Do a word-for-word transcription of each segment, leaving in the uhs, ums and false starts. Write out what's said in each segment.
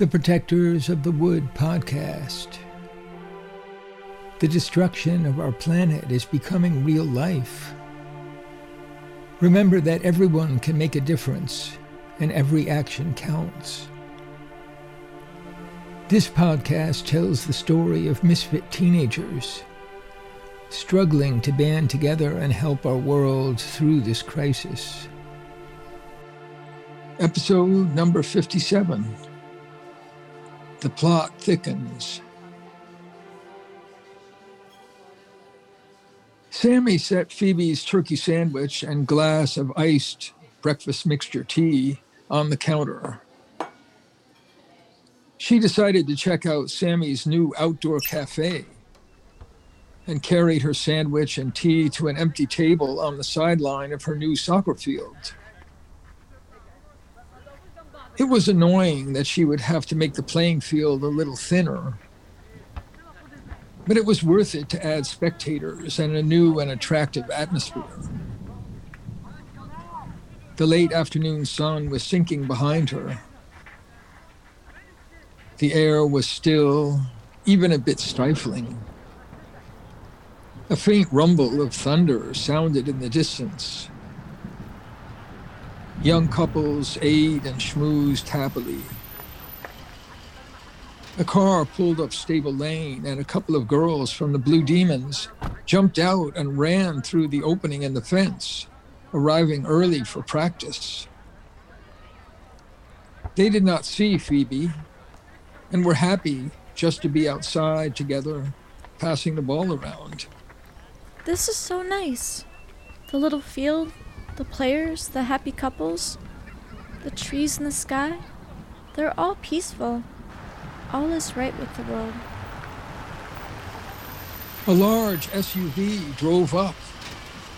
the Protectors of the Wood podcast. The destruction of our planet is becoming real life. Remember that everyone can make a difference and every action counts. This podcast tells the story of misfit teenagers struggling to band together and help our world through this crisis. Episode number fifty-seven. The plot thickens. Sammy set Phoebe's turkey sandwich and glass of iced breakfast mixture tea on the counter. She decided to check out Sammy's new outdoor cafe and carried her sandwich and tea to an empty table on the sideline of her new soccer field. It was annoying that she would have to make the playing field a little thinner, but it was worth it to add spectators and a new and attractive atmosphere. The late afternoon sun was sinking behind her. The air was still, even a bit stifling. A faint rumble of thunder sounded in the distance. Young couples ate and schmoozed happily. A car pulled up Stable Lane, and a couple of girls from the Blue Demons jumped out and ran through the opening in the fence, arriving early for practice. They did not see Phoebe and were happy just to be outside together, passing the ball around. This is so nice. The little field, the players, the happy couples, the trees in the sky, they're all peaceful. All is right with the world. A large S U V drove up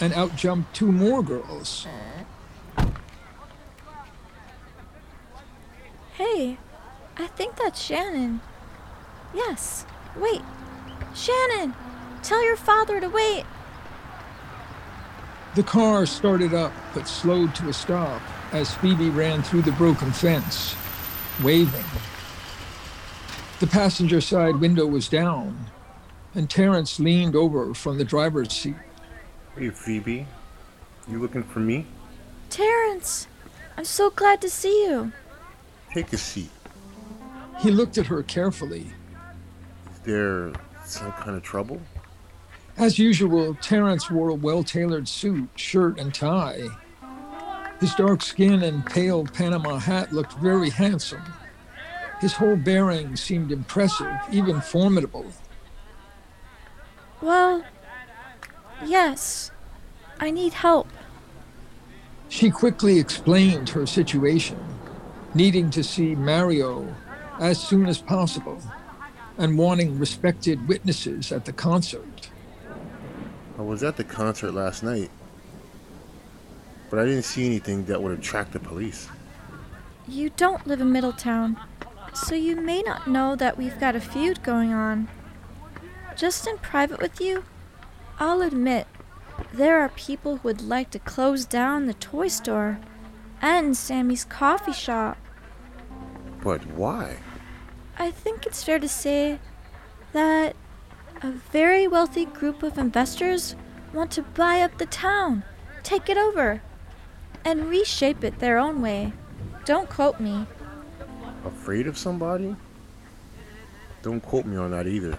and out-jumped two more girls. Hey, I think that's Shannon. Yes, wait. Shannon, tell your father to wait. The car started up, but slowed to a stop as Phoebe ran through the broken fence, waving. The passenger side window was down, and Terrence leaned over from the driver's seat. Hey, Phoebe. You looking for me? Terrence, I'm so glad to see you. Take a seat. He looked at her carefully. Is there some kind of trouble? As usual, Terrence wore a well-tailored suit, shirt, and tie. His dark skin and pale Panama hat looked very handsome. His whole bearing seemed impressive, even formidable. Well, yes, I need help. She quickly explained her situation, needing to see Mario as soon as possible and wanting respected witnesses at the concert. I was at the concert last night, but I didn't see anything that would attract the police. You don't live in Middletown, so you may not know that we've got a feud going on. Just in private with you, I'll admit there are people who would like to close down the toy store and Sammy's coffee shop. But why? I think it's fair to say that a very wealthy group of investors want to buy up the town, take it over, and reshape it their own way. Don't quote me. Afraid of somebody? Don't quote me on that either.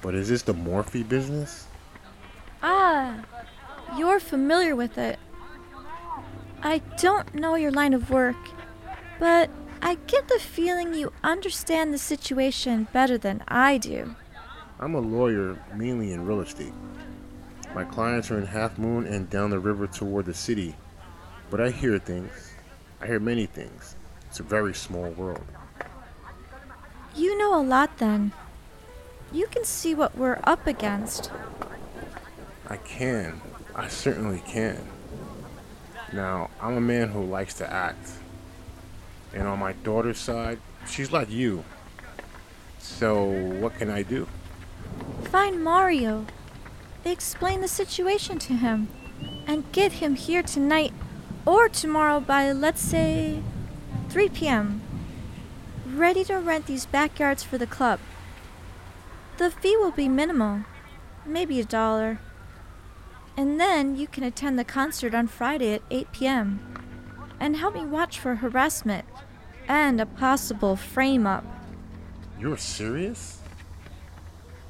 But is this the Morphe business? Ah, you're familiar with it. I don't know your line of work, but I get the feeling you understand the situation better than I do. I'm a lawyer, mainly in real estate. My clients are in Half Moon and down the river toward the city. But I hear things. I hear many things. It's a very small world. You know a lot then. You can see what we're up against. I can. I certainly can. Now, I'm a man who likes to act. And on my daughter's side, she's like you. So, what can I do? Find Mario, explain the situation to him, and get him here tonight or tomorrow by, let's say, three p.m. ready to rent these backyards for the club. The fee will be minimal, maybe a dollar. And then you can attend the concert on Friday at eight p.m. and help me watch for harassment and a possible frame-up. You're serious?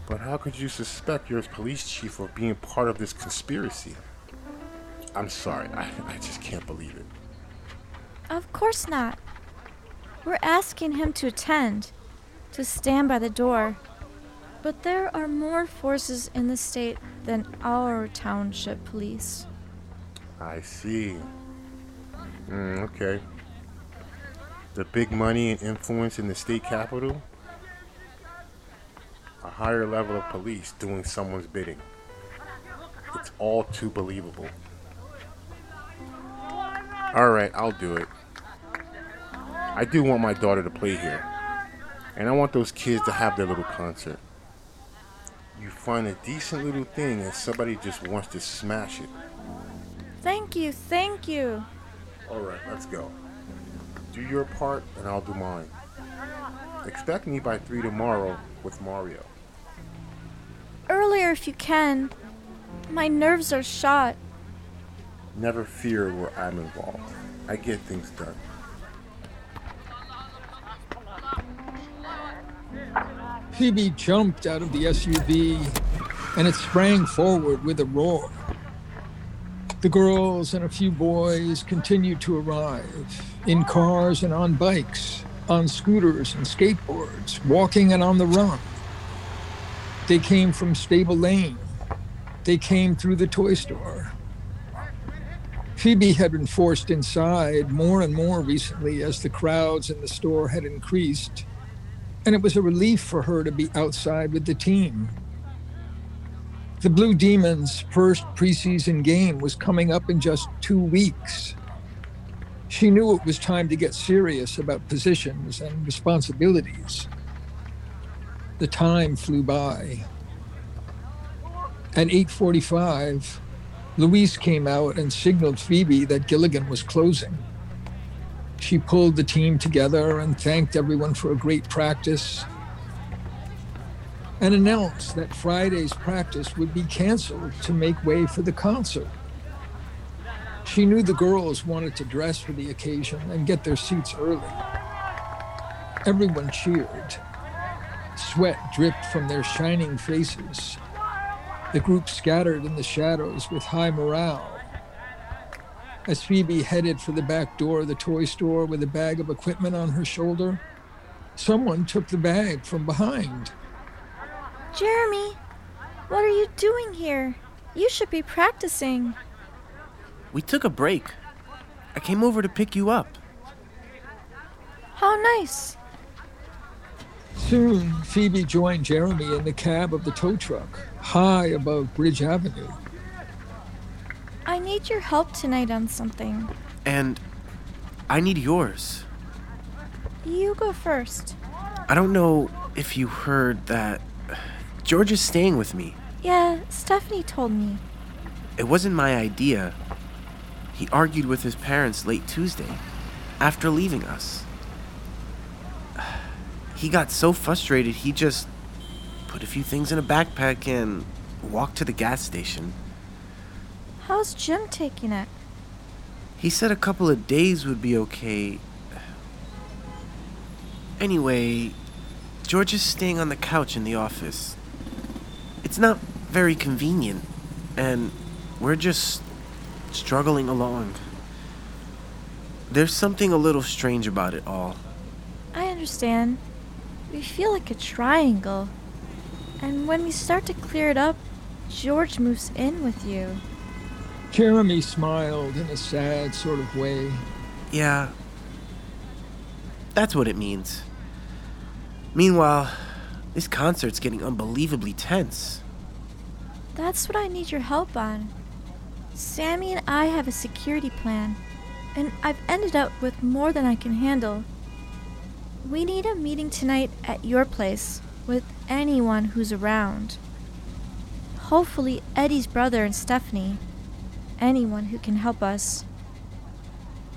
But how could you suspect your police chief of being part of this conspiracy? I'm sorry, I, I just can't believe it. Of course not. We're asking him to attend, to stand by the door. But there are more forces in the state than our township police. I see. Mm, okay. The big money and influence in the state capital? A higher level of police doing someone's bidding. It's all too believable. Alright, I'll do it. I do want my daughter to play here. And I want those kids to have their little concert. You find a decent little thing and somebody just wants to smash it. Thank you, thank you. Alright, let's go. Do your part and I'll do mine. Expect me by three tomorrow with Mario. Earlier if you can. My nerves are shot. Never fear where I'm involved. I get things done. Phoebe jumped out of the S U V and it sprang forward with a roar. The girls and a few boys continued to arrive, in cars and on bikes, on scooters and skateboards, walking and on the run. They came from Stable Lane. They came through the toy store. Phoebe had been forced inside more and more recently as the crowds in the store had increased. And it was a relief for her to be outside with the team. The Blue Demons' first preseason game was coming up in just two weeks. She knew it was time to get serious about positions and responsibilities. The time flew by. At eight forty-five, Luis came out and signaled Phoebe that Gilligan was closing. She pulled the team together and thanked everyone for a great practice and announced that Friday's practice would be canceled to make way for the concert. She knew the girls wanted to dress for the occasion and get their seats early. Everyone cheered. Sweat dripped from their shining faces. The group scattered in the shadows with high morale. As Phoebe headed for the back door of the toy store with a bag of equipment on her shoulder, someone took the bag from behind. Jeremy, what are you doing here? You should be practicing. We took a break. I came over to pick you up. How nice. Soon, Phoebe joined Jeremy in the cab of the tow truck, high above Bridge Avenue. I need your help tonight on something. And I need yours. You go first. I don't know if you heard that George is staying with me. Yeah, Stephanie told me. It wasn't my idea. He argued with his parents late Tuesday, after leaving us. He got so frustrated, he just put a few things in a backpack and walked to the gas station. How's Jim taking it? He said a couple of days would be okay. Anyway, George is staying on the couch in the office. It's not very convenient, and we're just struggling along. There's something a little strange about it all. I understand. We feel like a triangle. And when we start to clear it up, George moves in with you. Jeremy smiled in a sad sort of way. Yeah, that's what it means. Meanwhile, this concert's getting unbelievably tense. That's what I need your help on. Sammy and I have a security plan, and I've ended up with more than I can handle. We need a meeting tonight at your place with anyone who's around. Hopefully Eddie's brother and Stephanie. Anyone who can help us.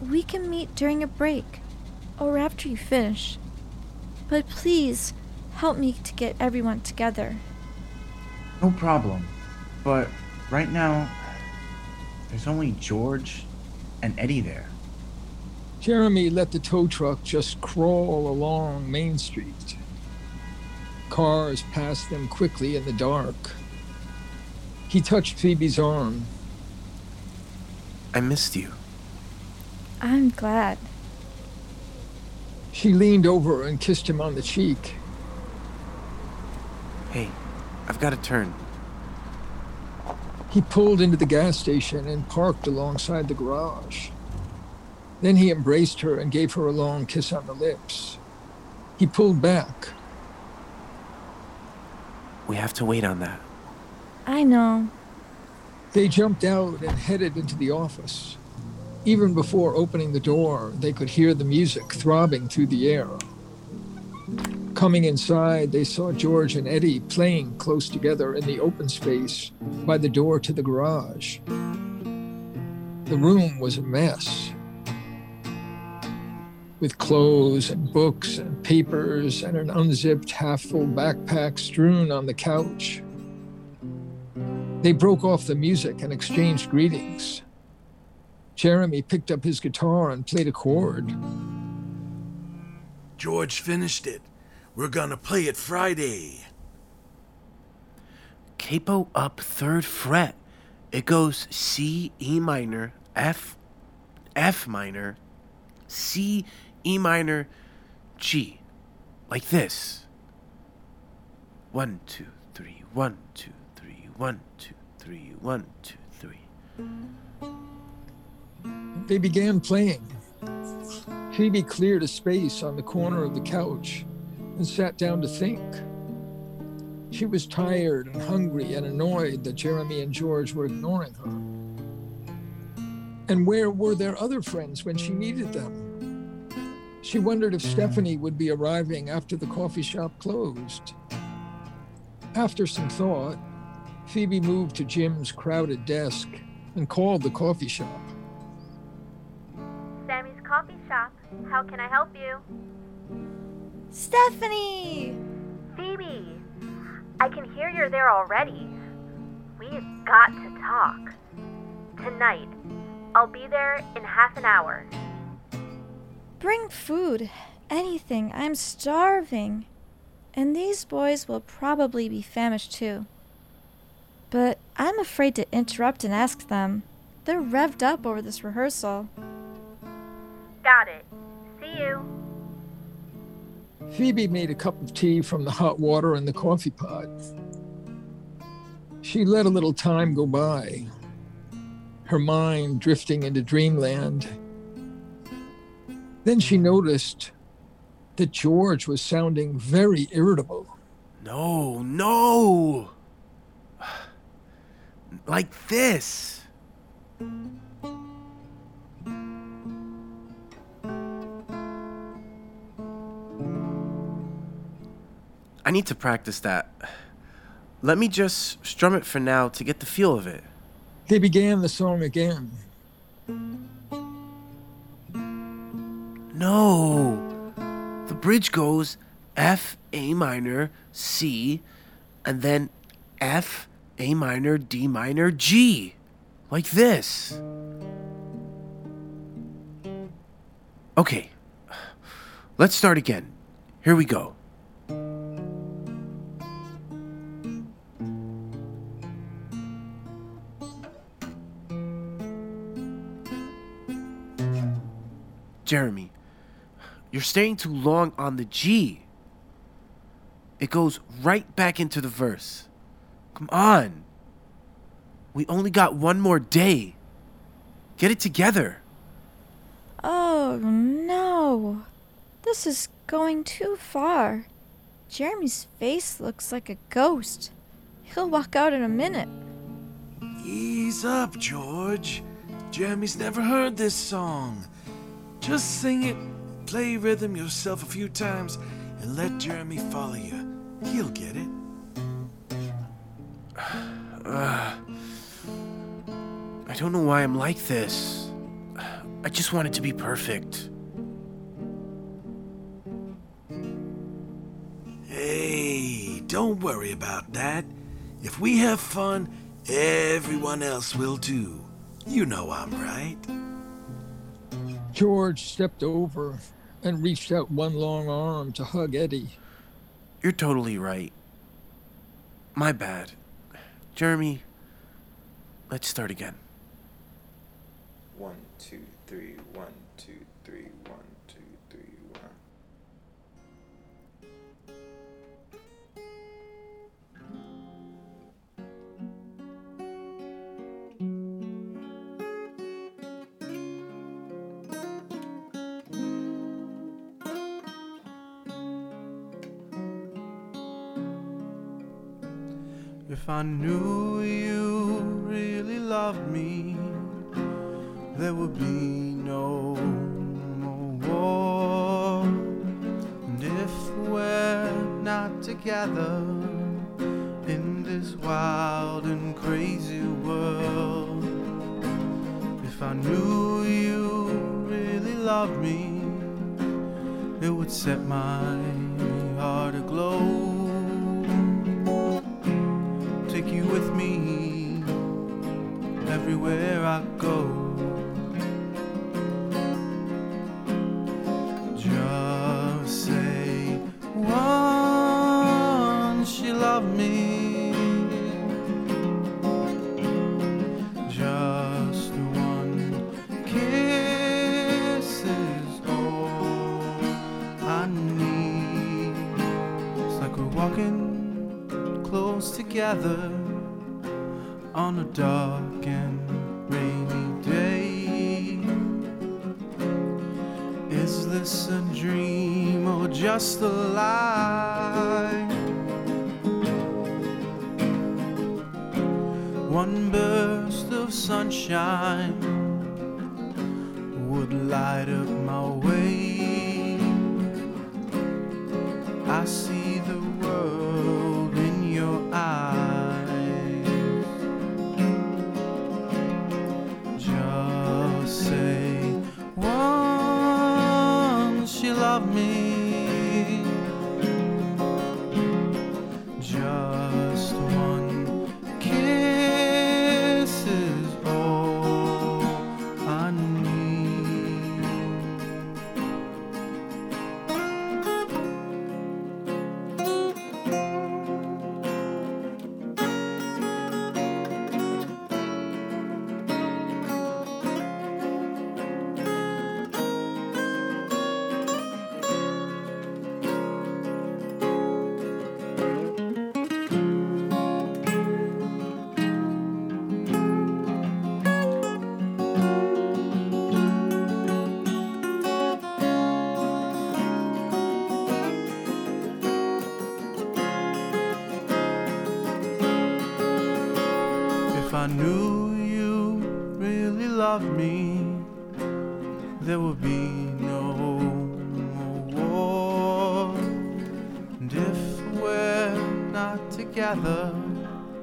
We can meet during a break, or after you finish, But please, help me to get everyone together. No problem. But right now, there's only George and Eddie there. Jeremy let the tow truck just crawl along Main Street. Cars passed them quickly in the dark. He touched Phoebe's arm. I missed you. I'm glad. She leaned over and kissed him on the cheek. Hey, I've got to turn. He pulled into the gas station and parked alongside the garage. Then he embraced her and gave her a long kiss on the lips. He pulled back. We have to wait on that. I know. They jumped out and headed into the office. Even before opening the door, they could hear the music throbbing through the air. Coming inside, they saw George and Eddie playing close together in the open space by the door to the garage. The room was a mess, with clothes and books and papers and an unzipped half-full backpack strewn on the couch. They broke off the music and exchanged greetings. Jeremy picked up his guitar and played a chord. George finished it. We're gonna play it Friday. Capo up third fret. It goes C, E minor, F, F minor, C, E minor, G. Like this. One, two, three, one, two, three, one, two, three, one, two, three. They began playing. Phoebe cleared a space on the corner of the couch and sat down to think. She was tired and hungry and annoyed that Jeremy and George were ignoring her. And where were their other friends when she needed them? She wondered if Stephanie would be arriving after the coffee shop closed. After some thought, Phoebe moved to Jim's crowded desk and called the coffee shop. Sammy's Coffee Shop, how can I help you? Stephanie! Phoebe, I can hear you're there already. We've got to talk. Tonight, I'll be there in half an hour. Bring food, anything. I'm starving. And these boys will probably be famished too. But I'm afraid to interrupt and ask them. They're revved up over this rehearsal. Got it. See you. Phoebe made a cup of tea from the hot water in the coffee pot. She let a little time go by, her mind drifting into dreamland. Then she noticed that George was sounding very irritable. No, no! Like this! I need to practice that. Let me just strum it for now to get the feel of it. They began the song again. No. The bridge goes F, A minor, C, and then F, A minor, D minor, G. Like this. Okay. Let's start again. Here we go. Jeremy, you're staying too long on the G. It goes right back into the verse. Come on. We only got one more day. Get it together. Oh, no. This is going too far. Jeremy's face looks like a ghost. He'll walk out in a minute. Ease up, George. Jeremy's never heard this song. Just sing it. Play rhythm yourself a few times and let Jeremy follow you. He'll get it. Uh, I don't know why I'm like this. I just want it to be perfect. Don't worry about that. If we have fun, everyone else will too. You know I'm right. George stepped over and reached out one long arm to hug Eddie. You're totally right. My bad. Jeremy, let's start again. One, two, three, one, two, three, one, two, three, one. If I knew you really loved me, there would be no more war. And if we're not together in this wild and crazy world, if I knew you really loved me, it would set my heart aglow. Take you with me everywhere I go. Together on a dark and rainy day. Is this a dream or just a lie? One burst of sunshine would light up my way. I see the world in your eyes.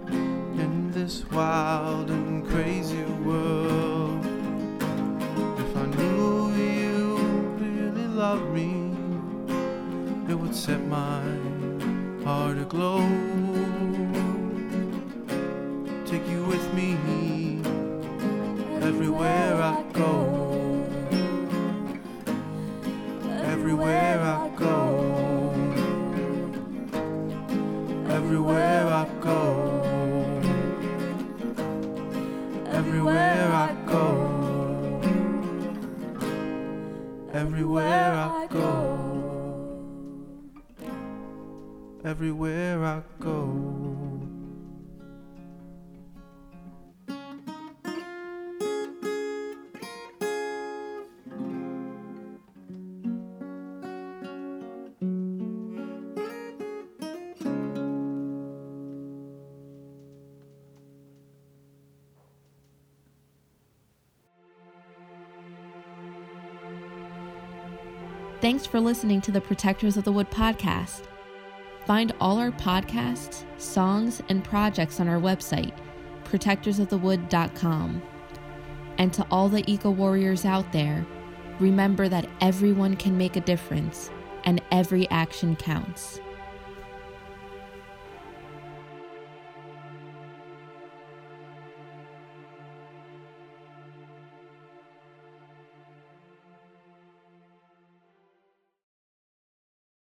In this wild and crazy world, if I knew you really loved me, it would set my heart aglow. Take you with me everywhere I go, everywhere I go. Everywhere I go, everywhere I go, everywhere I go, everywhere I go. Thanks for listening to the Protectors of the Wood podcast. Find all our podcasts, songs, and projects on our website, protectors of the wood dot com. And to all the eco-warriors out there, remember that everyone can make a difference and every action counts.